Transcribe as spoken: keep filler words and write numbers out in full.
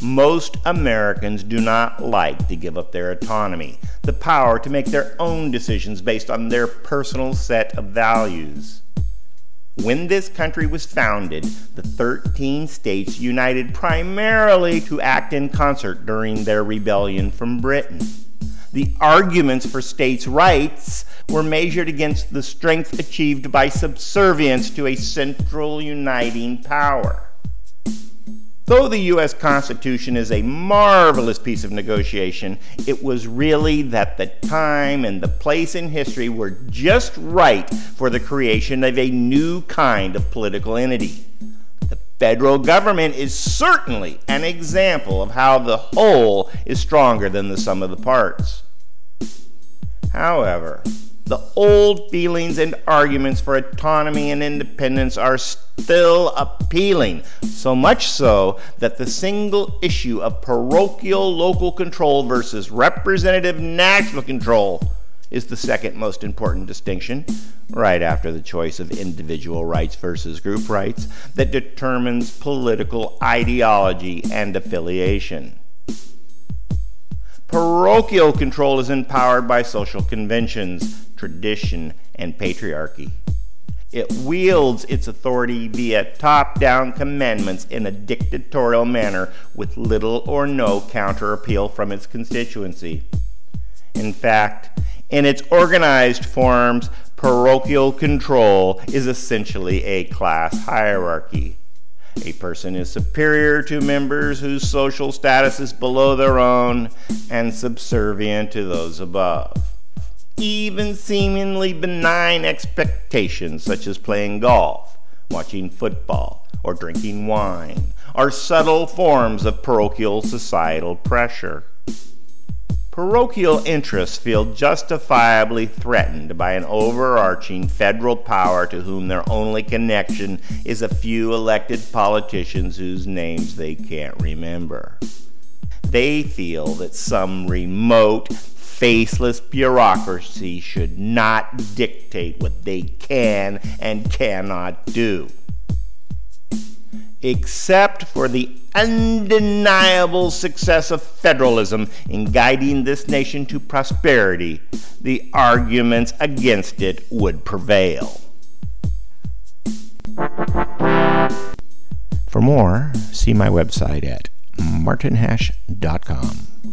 Most Americans do not like to give up their autonomy, the power to make their own decisions based on their personal set of values. When this country was founded, the thirteen states united primarily to act in concert during their rebellion from Britain. The arguments for states' rights were measured against the strength achieved by subservience to a central uniting power. Though the U S Constitution is a marvelous piece of negotiation, it was really that the time and the place in history were just right for the creation of a new kind of political entity. The federal government is certainly an example of how the whole is stronger than the sum of the parts. However, the old feelings and arguments for autonomy and independence are still appealing, so much so that the single issue of parochial local control versus representative national control is the second most important distinction, right after the choice of individual rights versus group rights, that determines political ideology and affiliation. Parochial control is empowered by social conventions, tradition, and patriarchy. It wields its authority via top-down commandments in a dictatorial manner with little or no counter-appeal from its constituency. In fact, in its organized forms, parochial control is essentially a class hierarchy. A person is superior to members whose social status is below their own and subservient to those above. Even seemingly benign expectations such as playing golf, watching football, or drinking wine are subtle forms of parochial societal pressure. Parochial interests feel justifiably threatened by an overarching federal power to whom their only connection is a few elected politicians whose names they can't remember. They feel that some remote, faceless bureaucracy should not dictate what they can and cannot do. Except for the undeniable success of federalism in guiding this nation to prosperity, the arguments against it would prevail. For more, see my website at martin hash dot com.